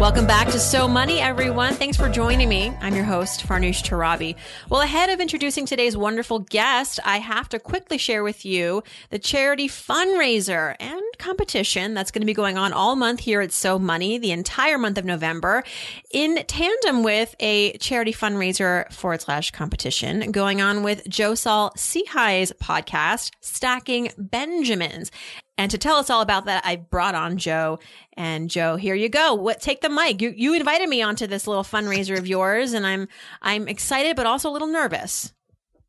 Welcome back to So Money, everyone. Thanks for joining me. I'm your host, Farnoosh Torabi. Well, ahead of introducing today's wonderful guest, I have to quickly share with you the charity fundraiser and competition that's going to be going on all month here at So Money, the entire month of November, in tandem with a charity fundraiser /competition going on with Josal Sehi's podcast, Stacking Benjamins. And to tell us all about that, I brought on Joe. And Joe, here you go. Take the mic. You invited me onto this little fundraiser of yours, and I'm excited, but also a little nervous.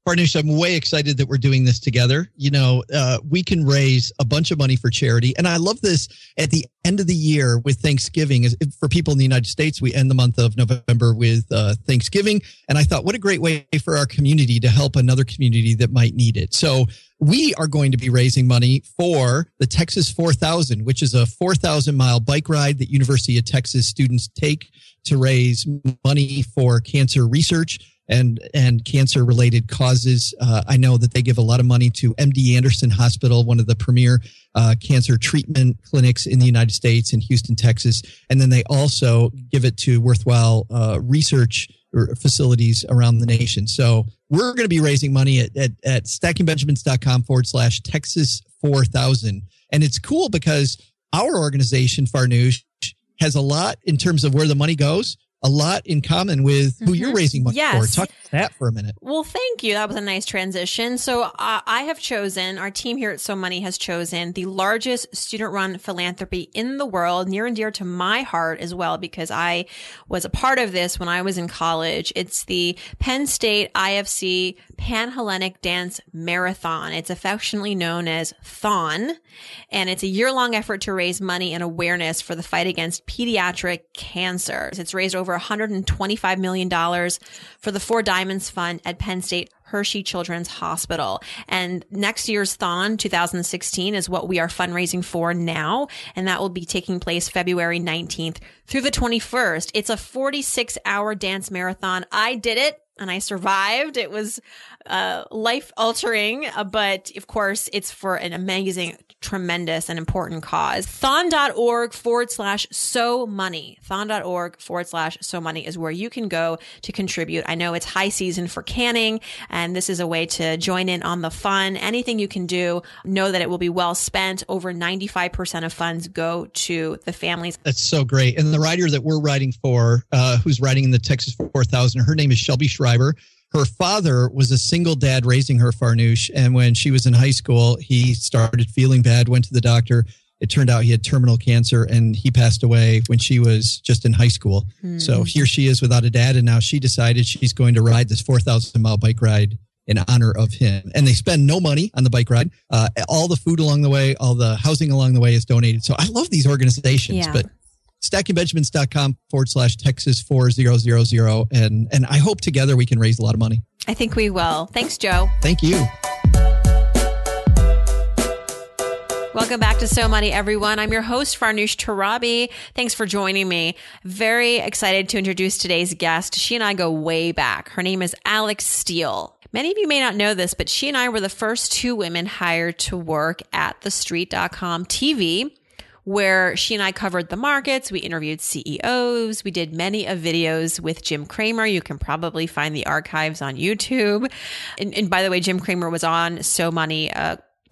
Farnoosh, I'm way excited that we're doing this together. You know, we can raise a bunch of money for charity. And I love this at the end of the year with Thanksgiving. Is for people in the United States, we end the month of November with Thanksgiving. And I thought, what a great way for our community to help another community that might need it. So we are going to be raising money for the Texas 4000, which is a 4,000-mile bike ride that University of Texas students take to raise money for cancer research and cancer-related causes. I know that they give a lot of money to MD Anderson Hospital, one of the premier cancer treatment clinics in the United States in Houston, Texas. And then they also give it to worthwhile research facilities around the nation. So we're going to be raising money at stackingbenjamins.com / Texas 4000. And it's cool because our organization, Farnoosh, has a lot in terms of where the money goes, a lot in common with who you're raising money for. Talk about that for a minute. Well, thank you. That was a nice transition. So I have chosen, our team here at So Money has chosen the largest student-run philanthropy in the world, near and dear to my heart as well, because I was a part of this when I was in college. It's the Penn State IFC Panhellenic Dance Marathon. It's affectionately known as THON, and it's a year-long effort to raise money and awareness for the fight against pediatric cancer. It's raised over $125 million for the Four Diamonds Fund at Penn State Hershey Children's Hospital. And next year's THON 2016 is what we are fundraising for now. And that will be taking place February 19th through the 21st. It's a 46-hour dance marathon. I did it. And I survived. It was life-altering, but of course, it's for an amazing, tremendous, and important cause. Thon.org / So Money. Thon.org / So Money is where you can go to contribute. I know it's high season for canning, and this is a way to join in on the fun. Anything you can do, know that it will be well spent. Over 95% of funds go to the families. That's so great. And the rider that we're riding for, who's riding in the Texas 4000, her name is Shelby Schroeder. Her father was a single dad raising her, Farnoosh, and when she was in high school, he started feeling bad, went to the doctor. It turned out he had terminal cancer, and he passed away when she was just in high school. So here she is without a dad, and now she decided she's going to ride this 4,000-mile bike ride in honor of him. And they spend no money on the bike ride. All the food along the way, all the housing along the way is donated. So I love these organizations, but StackingBenjamins.com / Texas 4000. And I hope together we can raise a lot of money. I think we will. Thanks, Joe. Thank you. Welcome back to So Money, everyone. I'm your host, Farnoosh Torabi. Thanks for joining me. Very excited to introduce today's guest. She and I go way back. Her name is Alix Steel. Many of you may not know this, but she and I were the first two women hired to work at TheStreet.com TV, where she and I covered the markets. We interviewed CEOs. We did many of videos with Jim Cramer. You can probably find the archives on YouTube. And by the way, Jim Cramer was on So Money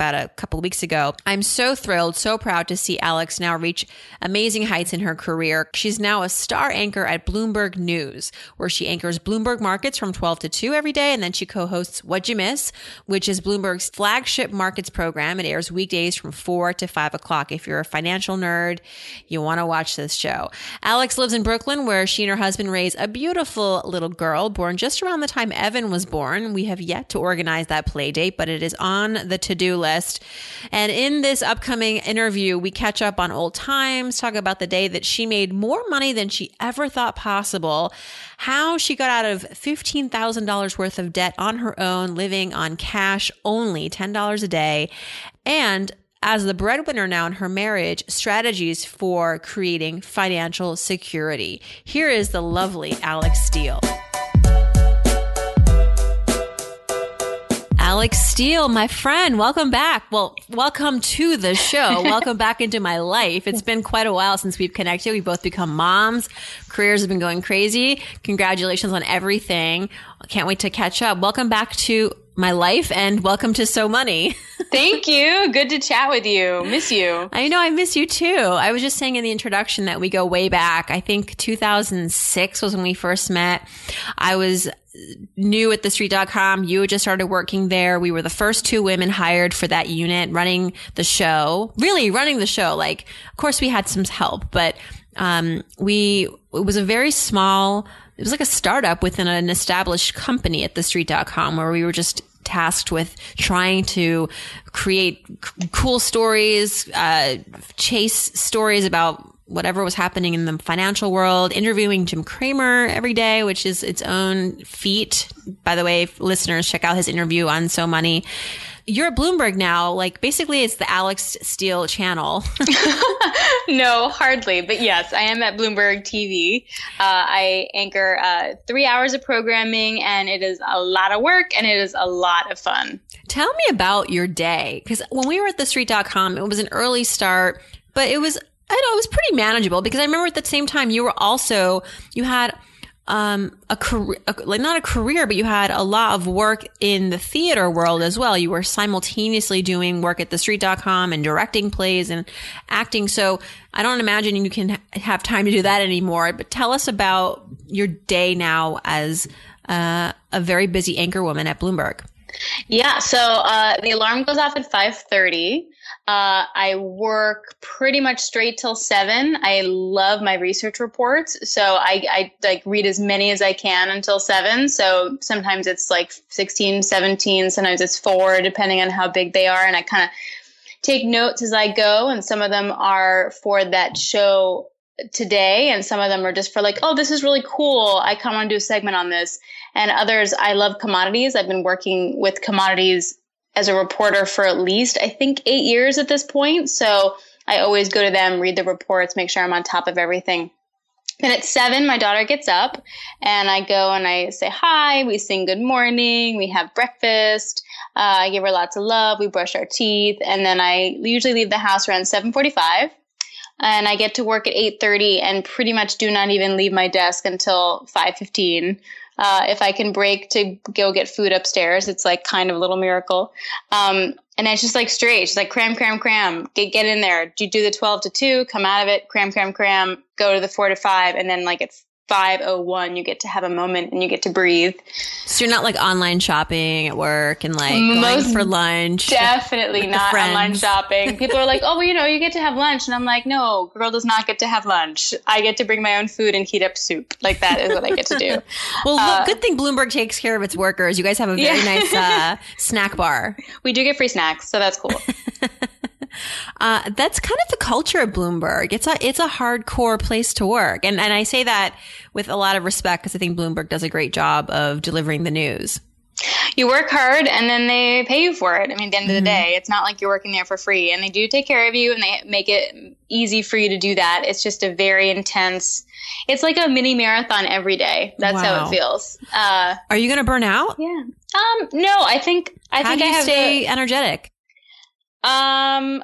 about a couple of weeks ago. I'm so thrilled, so proud to see Alix now reach amazing heights in her career. She's now a star anchor at Bloomberg News, where she anchors Bloomberg Markets from 12 to 2 every day. And then she co-hosts What'd You Miss, which is Bloomberg's flagship markets program. It airs weekdays from 4 to 5 o'clock. If you're a financial nerd, you want to watch this show. Alix lives in Brooklyn, where she and her husband raise a beautiful little girl born just around the time Evan was born. We have yet to organize that play date, but it is on the to-do list list. And in this upcoming interview, we catch up on old times, talk about the day that she made more money than she ever thought possible, how she got out of $15,000 worth of debt on her own, living on cash only, $10 a day, and as the breadwinner now in her marriage, strategies for creating financial security. Here is the lovely Alix Steel. Alix Steel, my friend, welcome back. Well, welcome to the show. Welcome back into my life. It's been quite a while since we've connected. We've both become moms. Careers have been going crazy. Congratulations on everything. Can't wait to catch up. Welcome back to my life and welcome to So Money. Thank you. Good to chat with you. Miss you. I know. I miss you too. I was just saying in the introduction that we go way back. I think 2006 was when we first met. I was new at TheStreet.com. You had just started working there. We were the first two women hired for that unit, running the show, really running the show. Like, of course we had some help, but, it was a very small, it was like a startup within an established company at TheStreet.com, where we were just tasked with trying to create cool stories, chase stories about whatever was happening in the financial world, interviewing Jim Cramer every day, which is its own feat. By the way, listeners, check out his interview on So Money. You're at Bloomberg now. Like, basically, it's the Alix Steel channel. No, hardly. But yes, I am at Bloomberg TV. I anchor 3 hours of programming, and it is a lot of work, and it is a lot of fun. Tell me about your day. Because when we were at TheStreet.com, it was an early start, but it was, I know, it was pretty manageable, because I remember at the same time you were also, you had a career, like not a career, but you had a lot of work in the theater world as well. You were simultaneously doing work at TheStreet.com and directing plays and acting. So I don't imagine you can have time to do that anymore. But tell us about your day now as a very busy anchor woman at Bloomberg. Yeah. So the alarm goes off at 5:30. I work pretty much straight till 7. I love my research reports. So I like read as many as I can until 7. So sometimes it's like 16, 17, sometimes it's 4, depending on how big they are. And I kind of take notes as I go. And some of them are for that show today. And some of them are just for like, oh, this is really cool. I kind of want to do a segment on this. And others, I love commodities. I've been working with commodities as a reporter for at least, I think, 8 years at this point. So I always go to them, read the reports, make sure I'm on top of everything. And at 7, my daughter gets up and I go and I say hi. We sing good morning. We have breakfast. I give her lots of love. We brush our teeth. And then I usually leave the house around 7:45. And I get to work at 8:30 and pretty much do not even leave my desk until 5:15. If I can break to go get food upstairs, it's like kind of a little miracle. And it's just like straight. It's like cram, get in there. Do the 12 to 2, come out of it, cram, go to the 4 to 5. And then like at 5:01, you get to have a moment and you get to breathe. So you're not like online shopping at work and like going for lunch. Definitely not online shopping. People are like, oh, well, you get to have lunch. And I'm like, no, girl does not get to have lunch. I get to bring my own food and heat up soup. Like, that is what I get to do. Well, good thing Bloomberg takes care of its workers. You guys have a very nice snack bar. We do get free snacks. So that's cool. That's kind of the culture of Bloomberg. It's a hardcore place to work. And I say that with a lot of respect, because I think Bloomberg does a great job of delivering the news. You work hard and then they pay you for it. I mean, at the end of the day, it's not like you're working there for free, and they do take care of you and they make it easy for you to do that. It's just a very intense, it's like a mini marathon every day. That's how it feels. Are you going to burn out? Yeah. No, I think I have to stay energetic. A,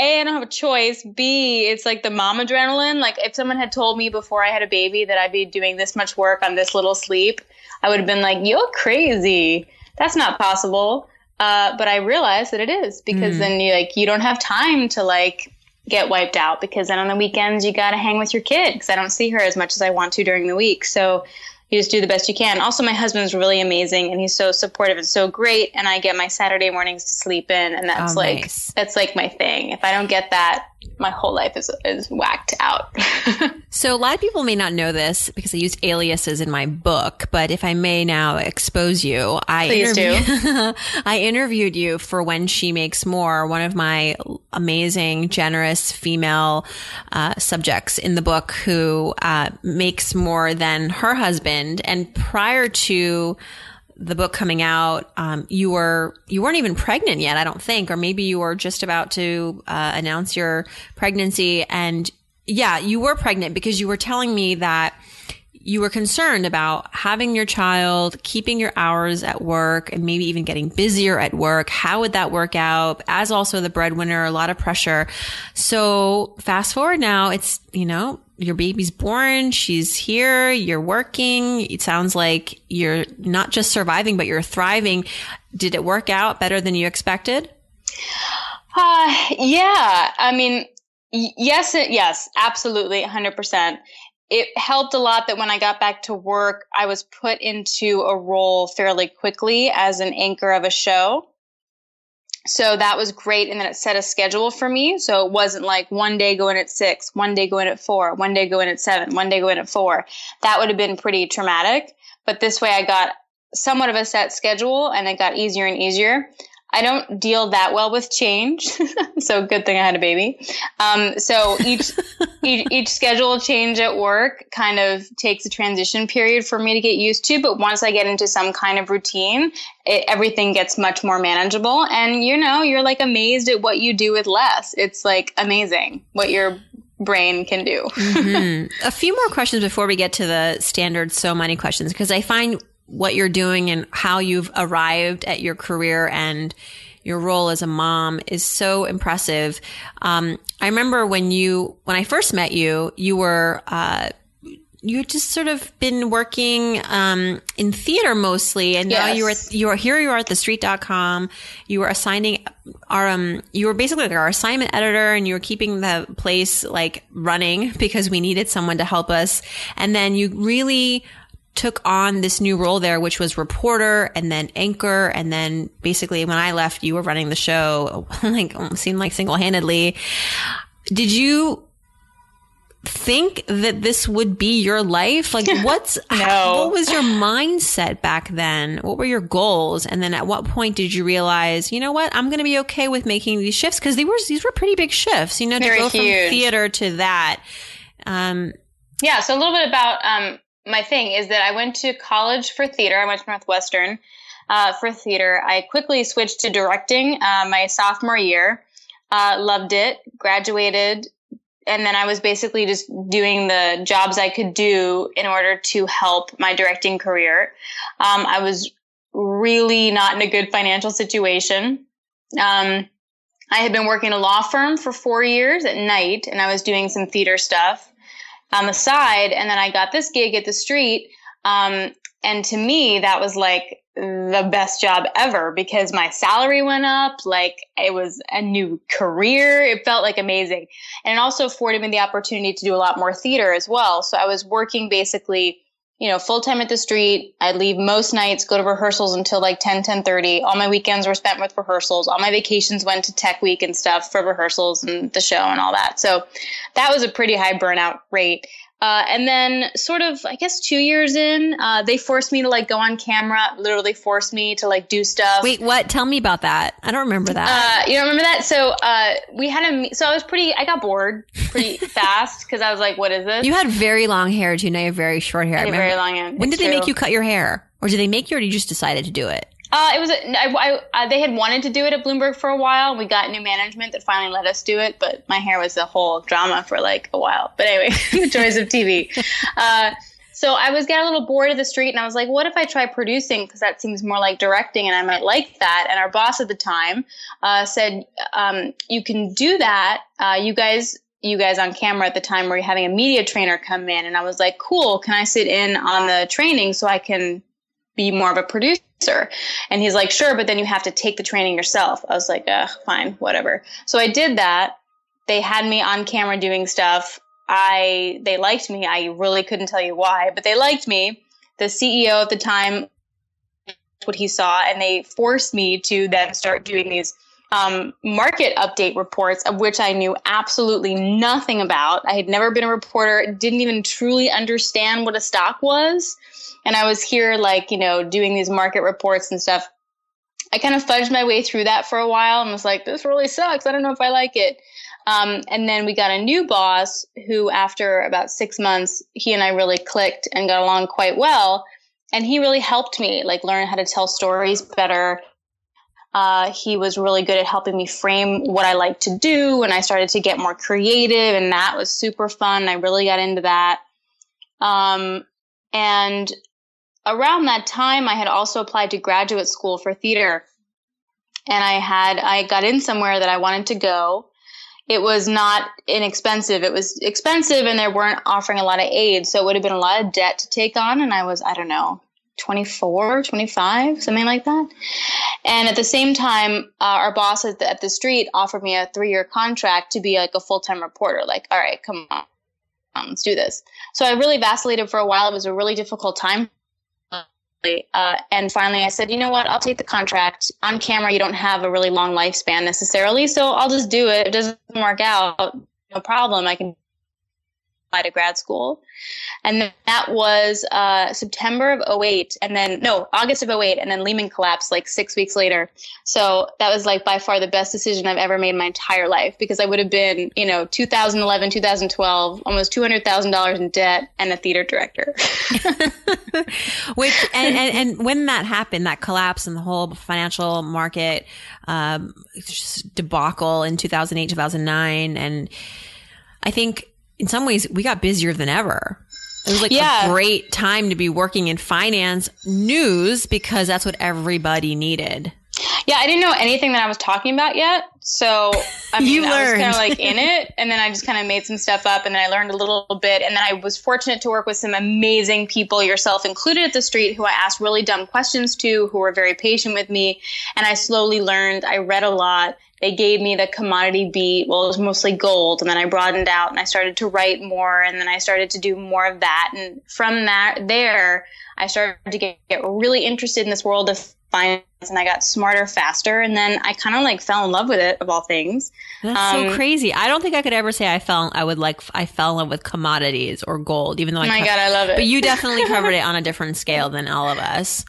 I don't have a choice. B, it's like the mom adrenaline. Like, if someone had told me before I had a baby that I'd be doing this much work on this little sleep, I would have been like, you're crazy. That's not possible. But I realized that it is, because then you don't have time to like get wiped out, because then on the weekends you got to hang with your kid, because I don't see her as much as I want to during the week. So you just do the best you can. Also, my husband's really amazing and he's so supportive and so great. And I get my Saturday mornings to sleep in. And that's that's like my thing. If I don't get that, my whole life is whacked out. So a lot of people may not know this because I used aliases in my book, but if I may now expose you, I interviewed you for When She Makes More, one of my amazing, generous female subjects in the book who makes more than her husband. And prior to the book coming out, you weren't even pregnant yet, I don't think, or maybe you were just about to announce your pregnancy. And yeah, you were pregnant, because you were telling me that you were concerned about having your child, keeping your hours at work, and maybe even getting busier at work. How would that work out? As also the breadwinner, a lot of pressure. So fast forward now, it's, you know, your baby's born, she's here, you're working. It sounds like you're not just surviving, but you're thriving. Did it work out better than you expected? Yeah. I mean, yes, absolutely. 100%. It helped a lot that when I got back to work, I was put into a role fairly quickly as an anchor of a show. So that was great. And then it set a schedule for me. So it wasn't like one day go in at 6, one day go in at 4, one day go in at 7, one day go in at 4. That would have been pretty traumatic. But this way I got somewhat of a set schedule, and it got easier and easier. I don't deal that well with change. So good thing I had a baby. So each schedule change at work kind of takes a transition period for me to get used to. But once I get into some kind of routine, everything gets much more manageable. And, you know, you're like amazed at what you do with less. It's like amazing what your brain can do. Mm-hmm. A few more questions before we get to the standard So Money questions, because I find what you're doing and how you've arrived at your career and your role as a mom is so impressive. I remember when I first met you, you had just sort of been working in theater mostly, and yes. Now you are at TheStreet.com. You were assigning you were basically like our assignment editor, and you were keeping the place like running because we needed someone to help us. And then you really took on this new role there, which was reporter and then anchor. And then basically when I left, you were running the show, like seemed like single-handedly. Did you think that this would be your life? Like what was your mindset back then? What were your goals? And then at what point did you realize, you know what, I'm going to be okay with making these shifts? Cause these were pretty big shifts, you know, to go from theater to that. Yeah. So a little bit about, my thing is that I went to college for theater. I went to Northwestern for theater. I quickly switched to directing my sophomore year. Loved it, graduated, and then I was basically just doing the jobs I could do in order to help my directing career. I was really not in a good financial situation. I had been working at a law firm for 4 years at night, and I was doing some theater stuff on the side. And then I got this gig at The Street. And to me, that was like the best job ever, because my salary went up, like it was a new career. It felt like amazing. And it also afforded me the opportunity to do a lot more theater as well. So I was working basically, you know, full time at The Street. I'd leave most nights, go to rehearsals until like 10:30. All my weekends were spent with rehearsals. All my vacations went to tech week and stuff for rehearsals and the show and all that. So that was a pretty high burnout rate. And then sort of, I guess 2 years in, they forced me to like go on camera, literally forced me to like do stuff. Wait, what? Tell me about that. I don't remember that. You don't remember that? So, I got bored pretty fast, cause I was like, what is this? You had very long hair. Do you know you have very short hair? I had very long hair. When did they make you cut your hair, or did they make you, or did you just decided to do it? They had wanted to do it at Bloomberg for a while. We got new management that finally let us do it, but my hair was the whole drama for like a while. But anyway, the joys of TV. So I was getting a little bored of The Street, and I was like, what if I try producing? Because that seems more like directing, and I might like that. And our boss at the time said, you can do that. You guys on camera at the time were having a media trainer come in. And I was like, cool, can I sit in on the training so I can be more of a producer? And he's like, sure, but then you have to take the training yourself. I was like, fine, whatever. So I did that. They had me on camera doing stuff. They liked me. I really couldn't tell you why, but they liked me. The CEO at the time, what he saw, and they forced me to then start doing these market update reports, of which I knew absolutely nothing about. I had never been a reporter, didn't even truly understand what a stock was. And I was here, like, you know, doing these market reports and stuff. I kind of fudged my way through that for a while and was like, this really sucks. I don't know if I like it. And then we got a new boss who, after about 6 months, he and I really clicked and got along quite well. And he really helped me, like, learn how to tell stories better. He was really good at helping me frame what I like to do. And I started to get more creative, and that was super fun. I really got into that. And around that time, I had also applied to graduate school for theater. And I got in somewhere that I wanted to go. It was not inexpensive. It was expensive, and they weren't offering a lot of aid. So it would have been a lot of debt to take on. And I was, I don't know, 24, 25, something like that. And at the same time, our boss at the Street offered me a 3-year contract to be like a full-time reporter. Like, all right, come on, let's do this. So I really vacillated for a while. It was a really difficult time. And finally I said, you know what, I'll take the contract. On camera, you don't have a really long lifespan necessarily, so I'll just do it. If it doesn't work out, no problem. I can apply to grad school. And that was September of 08, and then, no, August of 08, and then Lehman collapsed like 6 weeks later. So that was like by far the best decision I've ever made in my entire life, because I would have been, you know, 2011, 2012, almost $200,000 in debt and a theater director. Which, and when that happened, that collapse and the whole financial market debacle in 2008, 2009, and I think in some ways we got busier than ever. It was like a great time to be working in finance news, because that's what everybody needed. Yeah, I didn't know anything that I was talking about yet. So I mean, you learned. I was kind of like in it, and then I just kind of made some stuff up, and then I learned a little bit, and then I was fortunate to work with some amazing people, yourself included, at the Street, who I asked really dumb questions to, who were very patient with me, and I slowly learned. I read a lot. They gave me the commodity beat. Well, it was mostly gold, and then I broadened out, and I started to write more, and then I started to do more of that, and from that there, I started to get really interested in this world of finance, and I got smarter faster, and then I kind of like fell in love with it, of all things. That's so crazy. I don't think I could ever say I fell in love with commodities or gold, even though God, I love it. But you definitely covered it on a different scale than all of us.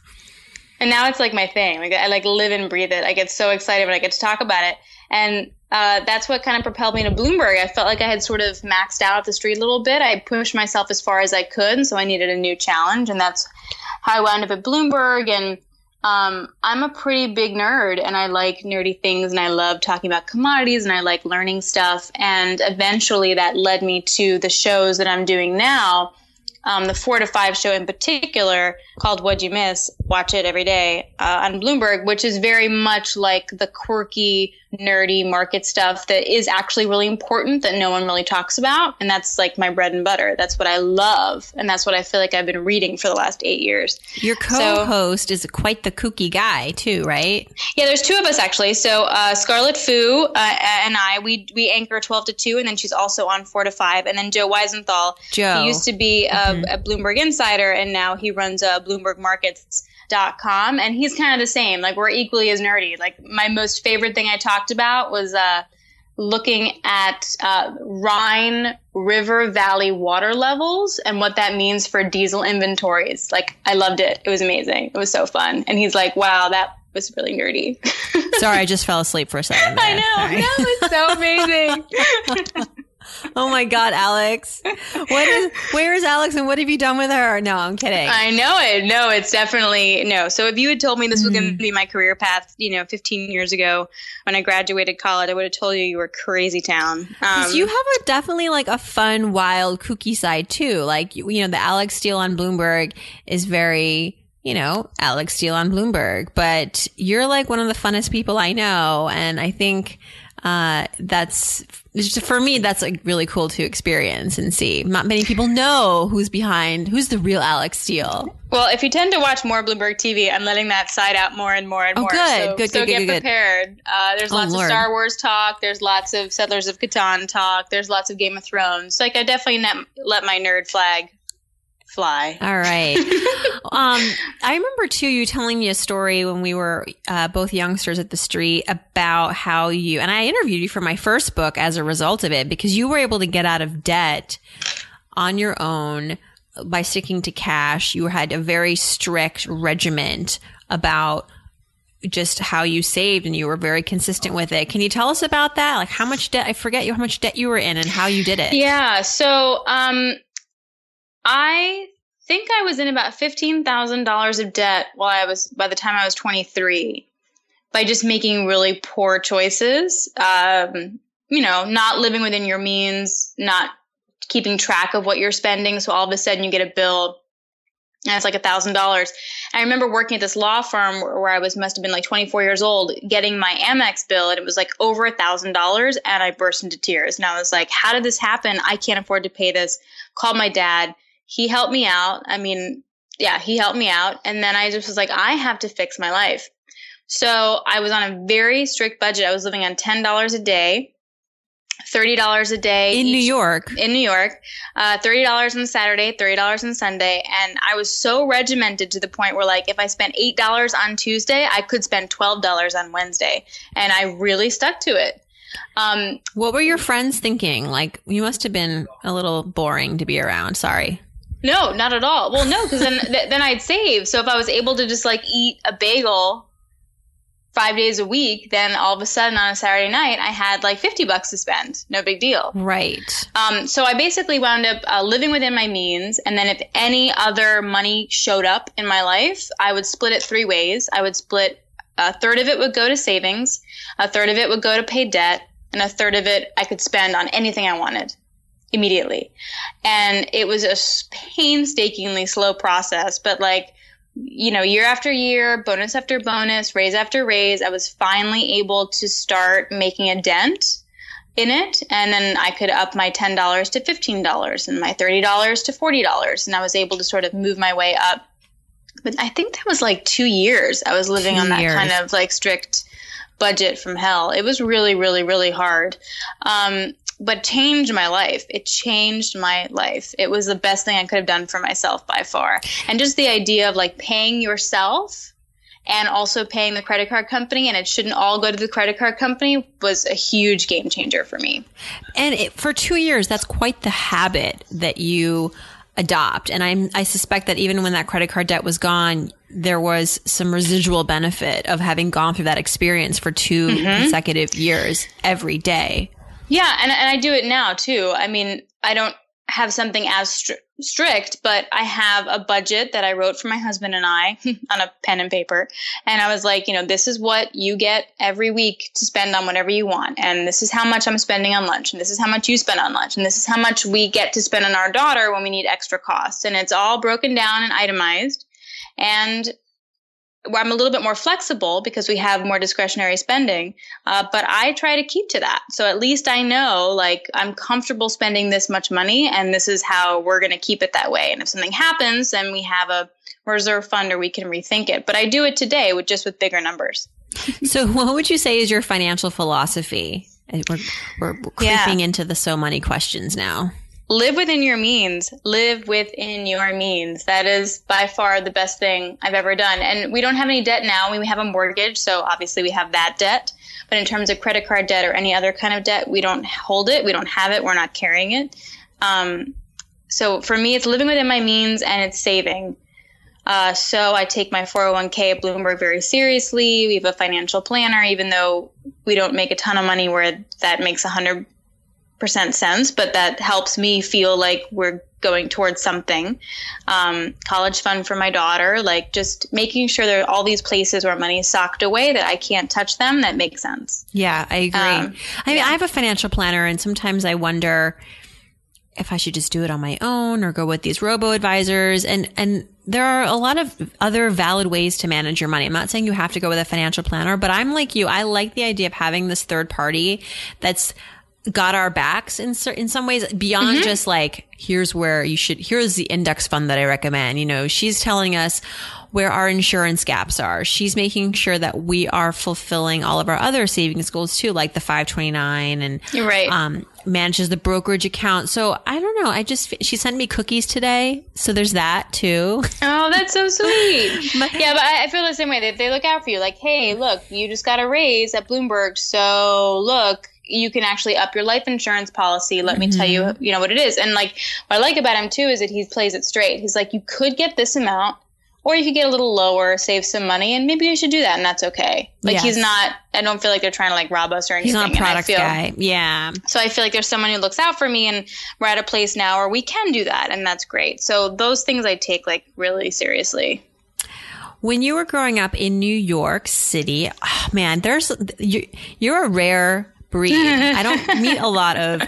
And now it's like my thing. Like I like live and breathe it. I get so excited when I get to talk about it. And that's what kind of propelled me to Bloomberg. I felt like I had sort of maxed out at the Street a little bit. I pushed myself as far as I could, and so I needed a new challenge. And that's how I wound up at Bloomberg. And I'm a pretty big nerd, and I like nerdy things, and I love talking about commodities, and I like learning stuff. And eventually that led me to the shows that I'm doing now. The 4 to 5 show in particular, called What'd You Miss? Watch it every day on Bloomberg, which is very much like the quirky, nerdy market stuff that is actually really important that no one really talks about. And that's like my bread and butter. That's what I love. And that's what I feel like I've been reading for the last 8 years. Your co-host is quite the kooky guy too, right? Yeah, there's two of us actually. So Scarlett Fu and I, we anchor 12 to 2, and then she's also on 4 to 5. And then Joe Weisenthal, he used to be a Bloomberg insider, and now he runs Bloomberg Markets.com, and he's kind of the same. Like, we're equally as nerdy. Like, my most favorite thing I talked about was looking at Rhine River Valley water levels and what that means for diesel inventories. Like, I loved it. It was amazing. It was so fun. And he's like, wow, that was really nerdy. Sorry, I just fell asleep for a second there. I know. Sorry. No, it's so amazing. Oh my God, Alix. Where is Alix, and what have you done with her? No, I'm kidding. I know it. No, it's definitely no. So if you had told me this was going to be my career path, 15 years ago when I graduated college, I would have told you were crazy town. You have definitely like a fun, wild, kooky side too. Like, the Alix Steel on Bloomberg is very, Alix Steel on Bloomberg, but you're like one of the funnest people I know. And I think for me, that's like really cool to experience and see. Not many people know who's the real Alix Steel. Well, if you tend to watch more Bloomberg TV, I'm letting that side out more and more and more. Good, get prepared. There's lots of Star Wars talk. There's lots of Settlers of Catan talk. There's lots of Game of Thrones. Like, I definitely let my nerd flag fly. All right. I remember too, you telling me a story when we were both youngsters at the street about how you, and I interviewed you for my first book as a result of it, because you were able to get out of debt on your own by sticking to cash. You had a very strict regiment about just how you saved, and you were very consistent with it. Can you tell us about that? Like how much debt, I forget how much debt you were in and how you did it. Yeah. So, I think I was in about $15,000 of debt by the time I was 23, by just making really poor choices. Not living within your means, not keeping track of what you're spending. So all of a sudden you get a bill and it's like $1,000. I remember working at this law firm where I must have been like 24 years old, getting my Amex bill, and it was like over $1,000, and I burst into tears. And I was like, how did this happen? I can't afford to pay this. Called my dad. He helped me out. He helped me out. And then I just was like, I have to fix my life. So I was on a very strict budget. I was living on $10 a day, $30 a day. In New York. $30 on Saturday, $30 on Sunday. And I was so regimented to the point where, like, if I spent $8 on Tuesday, I could spend $12 on Wednesday. And I really stuck to it. What were your friends thinking? Like, you must have been a little boring to be around. Sorry. No, not at all. Well, no, because then I'd save. So if I was able to just like eat a bagel 5 days a week, then all of a sudden on a Saturday night, I had like $50 to spend. No big deal. Right. So I basically wound up living within my means. And then if any other money showed up in my life, I would split it three ways. I would split a third of it would go to savings, a third of it would go to pay debt, and a third of it I could spend on anything I wanted immediately. And it was a painstakingly slow process, but like, you know, year after year, bonus after bonus, raise after raise, I was finally able to start making a dent in it. And then I could up my $10 to $15 and my $30 to $40. And I was able to sort of move my way up. But I think that was like 2 years I was living on that kind of like strict budget from hell. It was really, really, really hard. But changed my life. It changed my life. It was the best thing I could have done for myself by far. And just the idea of like paying yourself and also paying the credit card company, and it shouldn't all go to the credit card company, was a huge game changer for me. And for 2 years, that's quite the habit that you adopt. And I suspect that even when that credit card debt was gone, there was some residual benefit of having gone through that experience for two consecutive years every day. Yeah. And I do it now too. I mean, I don't have something as strict, but I have a budget that I wrote for my husband and I on a pen and paper. And I was like, you know, this is what you get every week to spend on whatever you want. And this is how much I'm spending on lunch. And this is how much you spend on lunch. And this is how much we get to spend on our daughter when we need extra costs. And it's all broken down and itemized. And I'm a little bit more flexible because we have more discretionary spending, but I try to keep to that. So at least I know, like, I'm comfortable spending this much money, and this is how we're going to keep it that way. And if something happens, then we have a reserve fund or we can rethink it. But I do it today with bigger numbers. So what would you say is your financial philosophy? And we're creeping into the so money questions now. Live within your means. Live within your means. That is by far the best thing I've ever done. And we don't have any debt now. We have a mortgage, so obviously we have that debt. But in terms of credit card debt or any other kind of debt, we don't hold it. We don't have it. We're not carrying it. So for me, it's living within my means, and it's saving. So I take my 401k at Bloomberg very seriously. We have a financial planner, even though we don't make a ton of money where that makes 100% sense, but that helps me feel like we're going towards something. College fund for my daughter, like just making sure there are all these places where money is socked away that I can't touch them. That makes sense. Yeah, I agree. I mean, I have a financial planner, and sometimes I wonder if I should just do it on my own or go with these robo advisors. And there are a lot of other valid ways to manage your money. I'm not saying you have to go with a financial planner, but I'm like you. I like the idea of having this third party that's got our backs in some ways beyond just like, here's the index fund that I recommend. You know, she's telling us where our insurance gaps are. She's making sure that we are fulfilling all of our other savings goals too, like the 529 and manages the brokerage account. So I don't know. She sent me cookies today. So there's that too. Oh, that's so sweet. Yeah, but I feel the same way. They look out for you. Like, hey, look, you just got a raise at Bloomberg. So look, you can actually up your life insurance policy. Let me tell you, you know what it is. And like, what I like about him too is that he plays it straight. He's like, you could get this amount, or you could get a little lower, save some money, and maybe you should do that, and that's okay. Like, yes. He's not, I don't feel like they're trying to, like, rob us or anything. He's not a product guy. Yeah. So I feel like there's someone who looks out for me, and we're at a place now where we can do that, and that's great. So those things I take, like, really seriously. When you were growing up in New York City, oh, man, you're a rare breed. I don't meet a lot of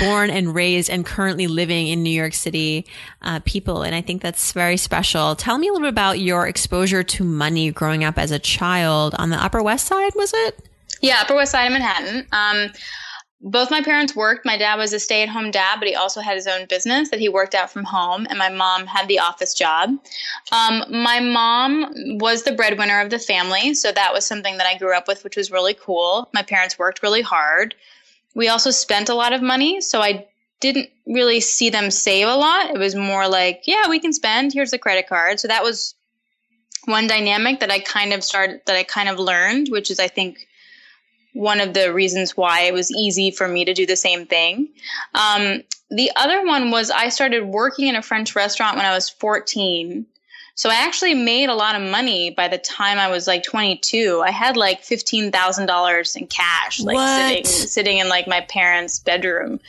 born and raised and currently living in New York City people. And I think that's very special. Tell me a little bit about your exposure to money growing up as a child on the Upper West Side, was it? Yeah, Upper West Side of Manhattan. Both my parents worked. My dad was a stay-at-home dad, but he also had his own business that he worked out from home. And my mom had the office job. My mom was the breadwinner of the family. So that was something that I grew up with, which was really cool. My parents worked really hard. We also spent a lot of money. So I didn't really see them save a lot. It was more like, yeah, we can spend. Here's the credit card. So that was one dynamic that I kind of learned, which is, I think, one of the reasons why it was easy for me to do the same thing. The other one was I started working in a French restaurant when I was 14. So I actually made a lot of money by the time I was like 22. I had like $15,000 in cash, like sitting in like my parents' bedroom.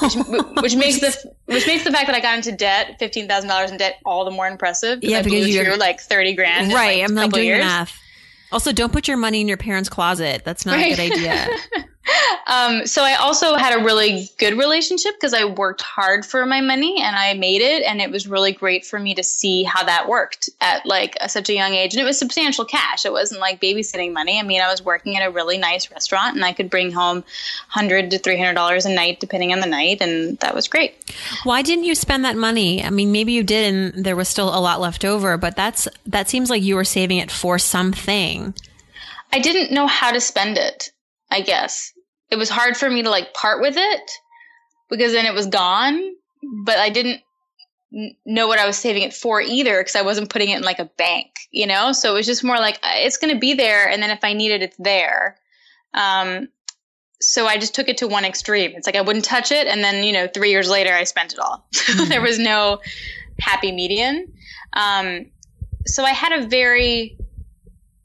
Which makes the fact that I got into debt, $15,000 in debt, all the more impressive. Yeah, because you're like $30,000. Right. I'm like doing math. Also, don't put your money in your parents' closet. That's not a good idea. So I also had a really good relationship because I worked hard for my money and I made it. And it was really great for me to see how that worked at like such a young age. And it was substantial cash. It wasn't like babysitting money. I mean, I was working at a really nice rrestaurant and I could bring home $100 to $300 a night, depending on the night. And that was great. Why didn't you spend that money? I mean, maybe you did and there was still a lot left over, but that seems like you were saving it for something. I didn't know how to spend it, I guess. It was hard for me to like part with it because then it was gone, but I didn't know what I was saving it for either because I wasn't putting it in like a bank, you know? So it was just more like, it's going to be there. And then if I need it, it's there. So I just took it to one extreme. It's like, I wouldn't touch it. And then, 3 years later, I spent it all. There was no happy median. So I had a very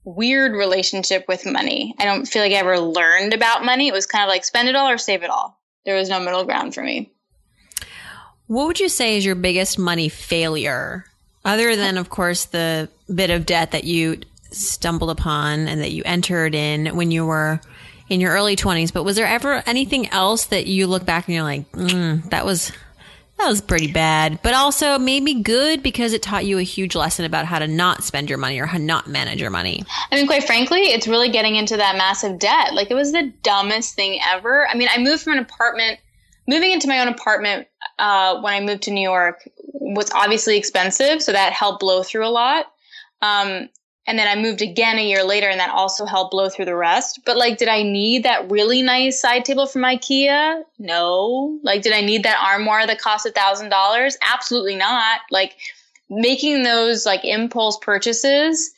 weird relationship with money. I don't feel like I ever learned about money. It was kind of like spend it all or save it all. There was no middle ground for me. What would you say is your biggest money failure? Other than, of course, the bit of debt that you stumbled upon and that you entered in when you were in your early 20s. But was there ever anything else that you look back and you're like, that was pretty bad, but also maybe good because it taught you a huge lesson about how to not spend your money or how to not manage your money? I mean, quite frankly, it's really getting into that massive debt. Like, it was the dumbest thing ever. I mean, I moved from moving into my own apartment when I moved to New York was obviously expensive. So that helped blow through a lot. And then I moved again a year later, and that also helped blow through the rest. But like, did I need that really nice side table from IKEA? No. Like, did I need that armoire that cost $1,000? Absolutely not. Like, making those like impulse purchases,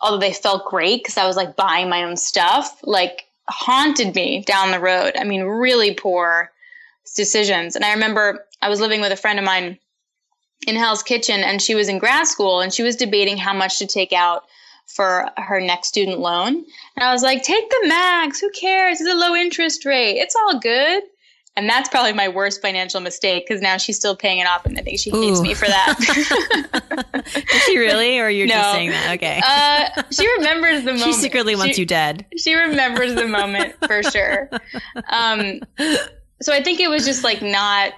although they felt great because I was like buying my own stuff, like haunted me down the road. I mean, really poor decisions. And I remember I was living with a friend of mine in Hell's Kitchen, and she was in grad school, and she was debating how much to take out for her next student loan. And I was like, take the max. Who cares? It's a low interest rate. It's all good. And that's probably my worst financial mistake because now she's still paying it off and I think she hates me for that. Is she really? Or you're just saying that? Okay. She remembers the moment. She secretly wants you dead. She remembers the moment for sure. So I think it was just like not...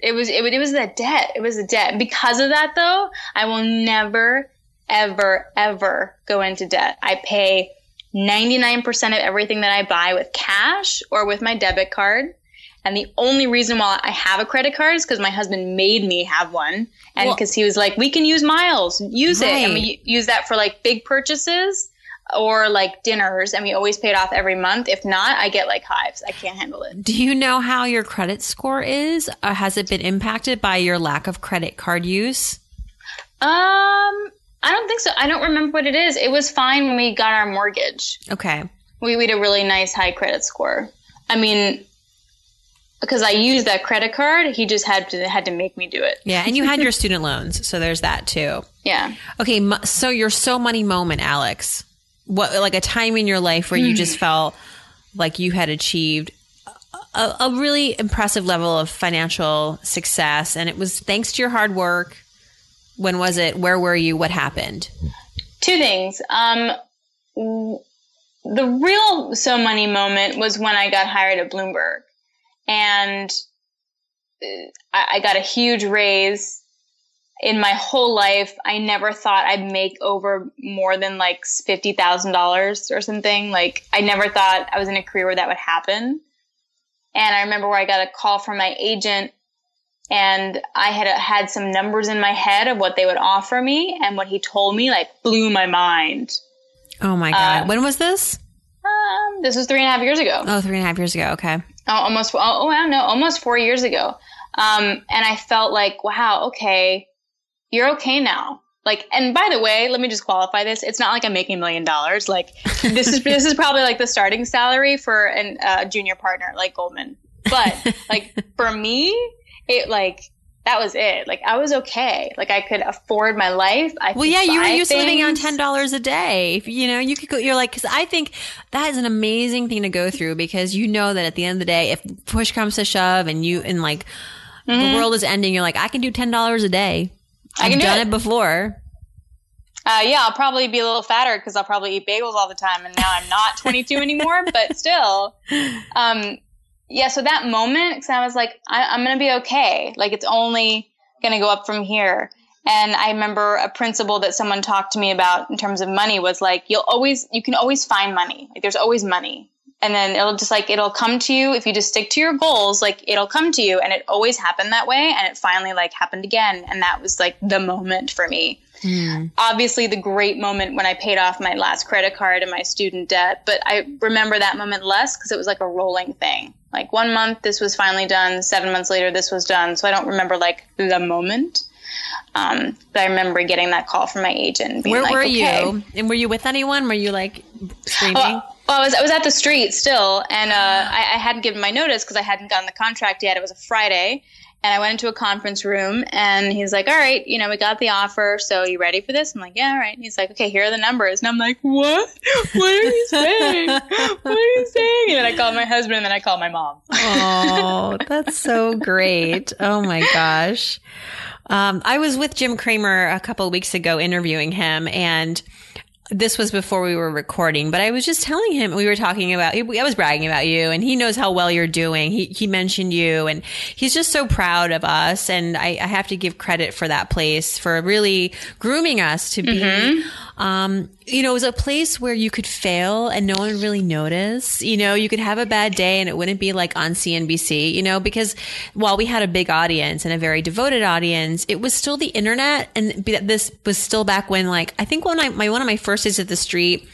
It was the debt. It was the debt. Because of that, though, I will never... ever go into debt. I pay 99% of everything that I buy with cash or with my debit card. And the only reason why I have a credit card is because my husband made me have one. And because he was like, we can use miles, use it. And we use that for like big purchases. or like dinners, and we always pay it off every month. If not, I get like hives. I can't handle it. Do you know how your credit score is? Has it been impacted by your lack of credit card use? I don't think so. I don't remember what it is. It was fine when we got our mortgage. Okay. We had a really nice high credit score. I mean, because I used that credit card, he just had to make me do it. Yeah, and you had your student loans, so there's that too. Yeah. Okay, so your So Money moment, Alix. What, like a time in your life where you just felt like you had achieved a really impressive level of financial success, and it was thanks to your hard work. When was it? Where were you? What happened? Two things. The real So Money moment was when I got hired at Bloomberg. And I got a huge raise. In my whole life, I never thought I'd make over more than like $50,000 or something. Like, I never thought I was in a career where that would happen. And I remember where I got a call from my agent, and I had some numbers in my head of what they would offer me, and what he told me like blew my mind. Oh my God. When was this? This was 3.5 years ago. Oh, 3.5 years ago. Okay. Almost 4 years ago. And I felt like, wow, okay, you're okay now. Like, and by the way, let me just qualify this. It's not like I'm making $1 million. Like, this is probably like the starting salary for a junior partner like Goldman. But like for me, it like, that was it. Like, I was okay. Like, I could afford my life. You were used to living on $10 a day. You know, you could go, you're like, cause I think that is an amazing thing to go through, because you know that at the end of the day, if push comes to shove and the world is ending, you're like, I can do $10 a day. I've done it before. Yeah, I'll probably be a little fatter because I'll probably eat bagels all the time. And now I'm not 22 anymore, but still, yeah, so that moment, because I was like, I'm going to be okay. Like, it's only going to go up from here. And I remember a principle that someone talked to me about in terms of money was like, you can always find money. Like, there's always money. And then it'll come to you if you just stick to your goals. Like, it'll come to you. And it always happened that way. And it finally like happened again. And that was like the moment for me. Mm. Obviously the great moment when I paid off my last credit card and my student debt, but I remember that moment less because it was like a rolling thing. Like, 1 month, this was finally done. 7 months later, this was done. So I don't remember like the moment. But I remember getting that call from my agent. And being Where were you? And were you with anyone? Were you like screaming? Well, I was at the street still. And I hadn't given my notice because I hadn't gotten the contract yet. It was a Friday. And I went into a conference room, and he's like, all right, you know, we got the offer. So you ready for this? I'm like, yeah, all right. And he's like, okay, here are the numbers. And I'm like, what? What are you saying? And then I called my husband, and then I called my mom. Oh, that's so great. Oh, my gosh. I was with Jim Cramer a couple of weeks ago interviewing him, and this was before we were recording, but I was just telling him, we were talking about, I was bragging about you, and he knows how well you're doing. He mentioned you, and he's just so proud of us. And I have to give credit for that place for really grooming us to be, you know, it was a place where you could fail and no one would really notice. You know, you could have a bad day and it wouldn't be like on CNBC, you know, because while we had a big audience and a very devoted audience, it was still the internet. And this was still back when, like, I think one of my first is at the street,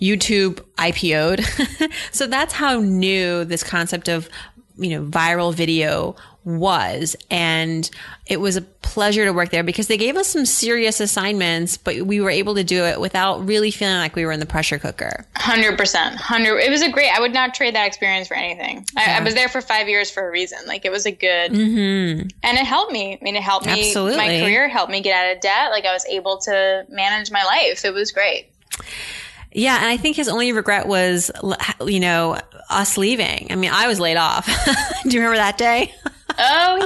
YouTube IPO'd. So that's how new this concept of, you know, viral video was. And it was a pleasure to work there because they gave us some serious assignments, but we were able to do it without really feeling like we were in the pressure cooker. 100%. It was a great, I would not trade that experience for anything. Yeah. I was there for 5 years for a reason. Like, it was a good, and it helped me. I mean, it helped me, absolutely, my career, helped me get out of debt. Like, I was able to manage my life. It was great. Yeah. And I think his only regret was, you know, us leaving. I mean, I was laid off. Do you remember that day? Oh,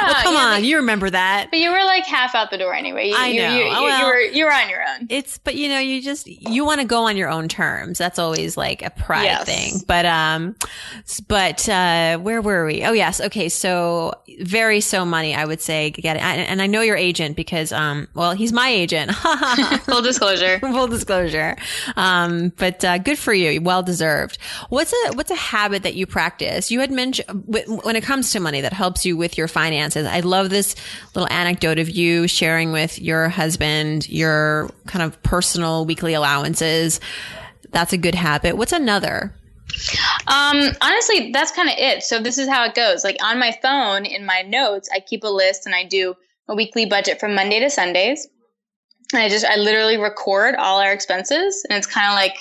yeah. Well, come on. You remember that. But you were like half out the door anyway. I know. You were on your own. But you know, you want to go on your own terms. That's always like a pride thing. But where were we? Oh, yes. Okay. So very So Money, I would say. Get it. And I know your agent because, well, he's my agent. Full disclosure. But good for you. Well deserved. What's a habit that you practice? You had mentioned when it comes to money, that helps you with your finances. I love this little anecdote of you sharing with your husband your kind of personal weekly allowances. That's a good habit. What's another? Honestly, that's kind of it. So this is how it goes. Like on my phone, in my notes, I keep a list and I do a weekly budget from Monday to Sundays. And I literally record all our expenses. And it's kind of like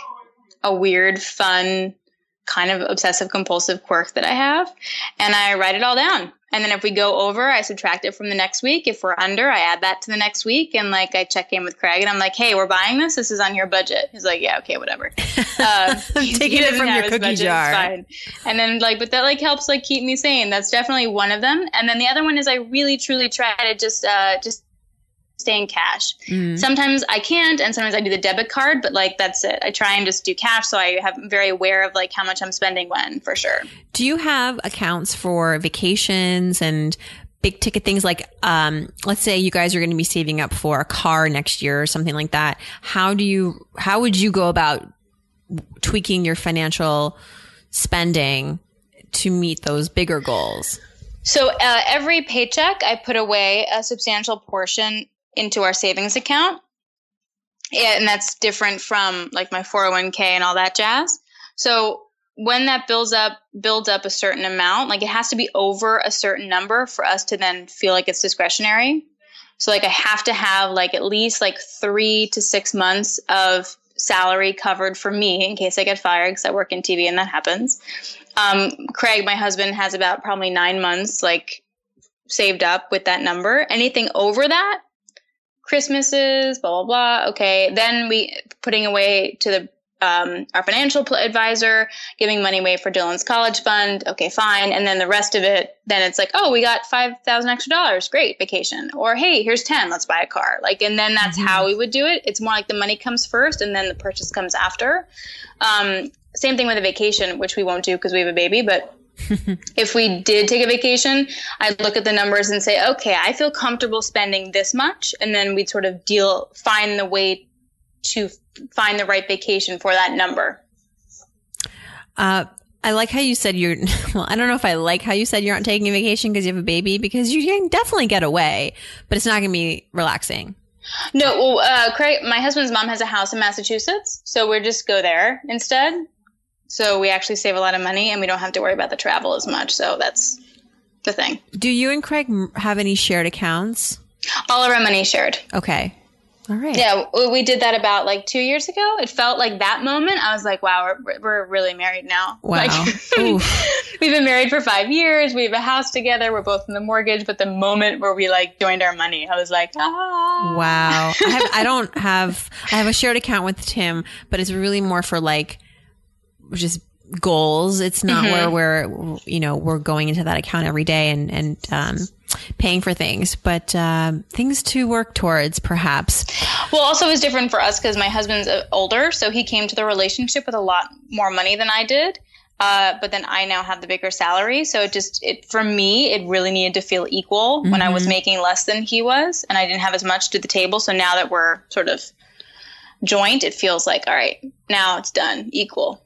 a weird, fun, kind of obsessive compulsive quirk that I have. And I write it all down. And then if we go over, I subtract it from the next week. If we're under, I add that to the next week. And like, I check in with Craig and I'm like, hey, we're buying this. This is on your budget. He's like, yeah, okay, whatever. Taking it from your cookie jar. It's fine. And then like, but that like helps like keep me sane. That's definitely one of them. And then the other one is I really, truly try to just stay in cash. Mm. Sometimes I can't. And sometimes I do the debit card, but like, that's it. I try and just do cash. So I have very aware of like how much I'm spending when, for sure. Do you have accounts for vacations and big ticket things like, let's say you guys are going to be saving up for a car next year or something like that. How would you go about tweaking your financial spending to meet those bigger goals? So every paycheck, I put away a substantial portion into our savings account. And that's different from like my 401k and all that jazz. So when that builds up a certain amount, like it has to be over a certain number for us to then feel like it's discretionary. So like I have to have like at least like 3 to 6 months of salary covered for me in case I get fired because I work in TV and that happens. Craig, my husband, has about probably 9 months like saved up with that number. Anything over that, Christmases, blah, blah, blah. Okay. Then we putting away to the our financial advisor, giving money away for Dylan's college fund. Okay, fine. And then the rest of it, then it's like, oh, we got $5,000 extra dollars. Great vacation. Or, hey, here's 10, let's buy a car. Like, and then that's how we would do it. It's more like the money comes first and then the purchase comes after. Same thing with a vacation, which we won't do because we have a baby, but if we did take a vacation, I'd look at the numbers and say, okay, I feel comfortable spending this much. And then we'd sort of find the way to find the right vacation for that number. I like how you said I don't know if I like how you said you're not taking a vacation because you have a baby, because you can definitely get away, but it's not going to be relaxing. No, well, Craig, my husband's mom has a house in Massachusetts, so we'll just go there instead. So we actually save a lot of money and we don't have to worry about the travel as much. So that's the thing. Do you and Craig have any shared accounts? All of our money shared. Okay. All right. Yeah, we did that about like 2 years ago. It felt like that moment. I was like, wow, we're really married now. Wow. Like, we've been married for 5 years. We have a house together. We're both in the mortgage. But the moment where we like joined our money, I was like, ah. Wow. I have a shared account with Tim, but it's really more for like just goals. It's not where we're going into that account every day and paying for things, but things to work towards perhaps. Well, also it was different for us because my husband's older, so he came to the relationship with a lot more money than I did. But then I now have the bigger salary. So for me, it really needed to feel equal when I was making less than he was and I didn't have as much to the table. So now that we're sort of joint, it feels like, all right, now it's done, equal.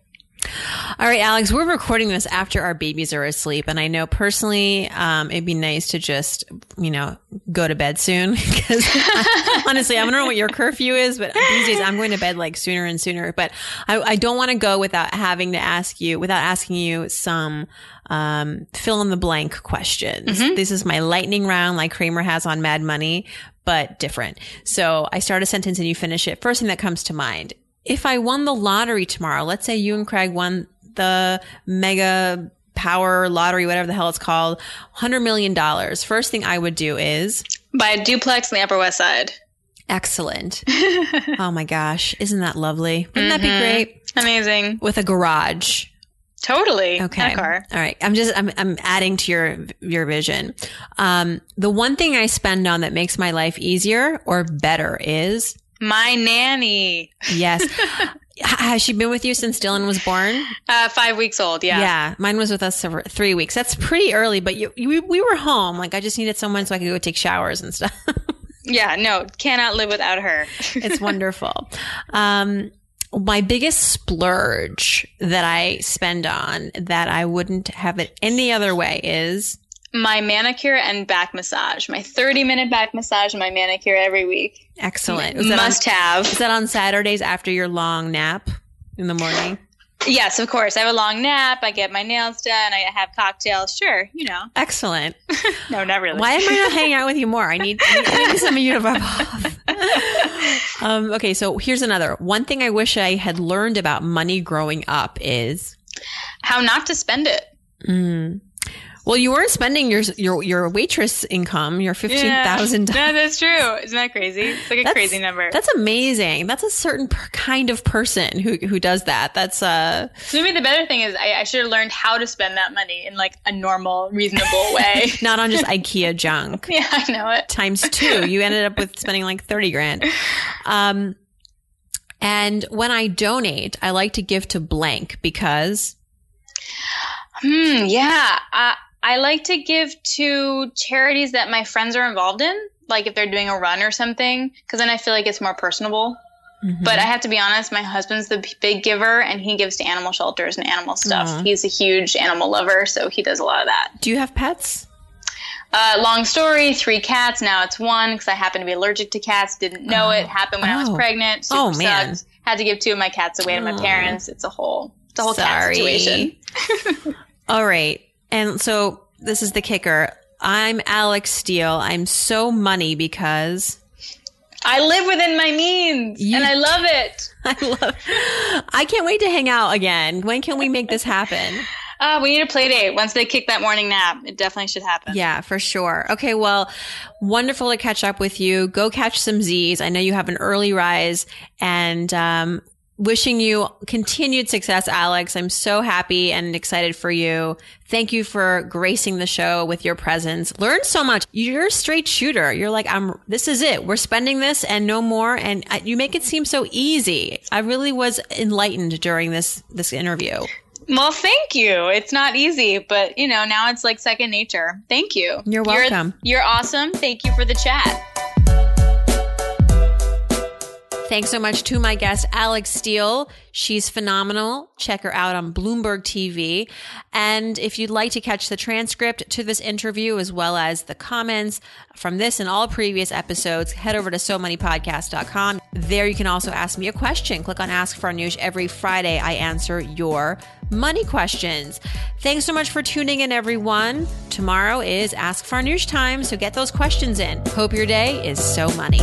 All right, Alix, we're recording this after our babies are asleep. And I know personally, it'd be nice to just, go to bed soon. Because honestly, I don't know what your curfew is, but these days I'm going to bed like sooner and sooner. But I don't want to go without asking you some fill in the blank questions. This is my lightning round like Cramer has on Mad Money, but different. So I start a sentence and you finish it. First thing that comes to mind. If I won the lottery tomorrow, let's say you and Craig won the mega power lottery, whatever the hell it's called, $100 million. First thing I would do is? Buy a duplex in the Upper West Side. Excellent. Oh my gosh. Isn't that lovely? Wouldn't that be great? Amazing. With a garage. Totally. Okay. And a car. All right. I'm adding to your vision. The one thing I spend on that makes my life easier or better is? My nanny. Yes. Has she been with you since Dylan was born? 5 weeks old. Yeah. Yeah. Mine was with us for 3 weeks. That's pretty early, but we were home. Like I just needed someone so I could go take showers and stuff. Yeah. No, cannot live without her. It's wonderful. My biggest splurge that I spend on that I wouldn't have it any other way is my manicure and back massage, my 30-minute back massage and my manicure every week. Excellent. Must have. Is that on Saturdays after your long nap in the morning? Yes, of course. I have a long nap. I get my nails done. I have cocktails. Sure, you know. Excellent. No, not really. Why am I not hanging out with you more? I need some of you to rub off. Okay, so here's another. One thing I wish I had learned about money growing up is how not to spend it. Mm. Well, you weren't spending your waitress income, your $15,000. Yeah, no, that's true. Isn't that crazy? It's like a crazy number. That's amazing. That's a certain kind of person who does that. That's so maybe the better thing is I should have learned how to spend that money in like a normal, reasonable way, not on just IKEA junk. Yeah, I know it. Times two, you ended up with spending like $30,000. And when I donate, I like to give to blank because. Yeah. I like to give to charities that my friends are involved in, like if they're doing a run or something, because then I feel like it's more personable. Mm-hmm. But I have to be honest, my husband's the big giver and he gives to animal shelters and animal stuff. Mm-hmm. He's a huge animal lover, so he does a lot of that. Do you have pets? Long story, 3 cats. Now it's 1 because I happen to be allergic to cats. Didn't know it. Happened when I was pregnant. Super man. Sucked. Had to give 2 of my cats away to my parents. It's a whole cat situation. All right. And so this is the kicker. I'm Alix Steel. I'm so money because I live within my means and I love it. I can't wait to hang out again. When can we make this happen? We need a play date. Once they kick that morning nap, it definitely should happen. Yeah, for sure. Okay, well, wonderful to catch up with you. Go catch some Z's. I know you have an early rise and, wishing you continued success, Alix. I'm so happy and excited for you. Thank you for gracing the show with your presence. Learned so much. You're a straight shooter. You're like, this is it. We're spending this and no more. And you make it seem so easy. I really was enlightened during this interview. Well, thank you. It's not easy, but now it's like second nature. Thank you. You're welcome. You're awesome. Thank you for the chat. Thanks so much to my guest, Alix Steel. She's phenomenal. Check her out on Bloomberg TV. And if you'd like to catch the transcript to this interview, as well as the comments from this and all previous episodes, head over to SoMoneyPodcast.com. There you can also ask me a question. Click on Ask Farnoosh. Every Friday, I answer your money questions. Thanks so much for tuning in, everyone. Tomorrow is Ask Farnoosh time, so get those questions in. Hope your day is so money.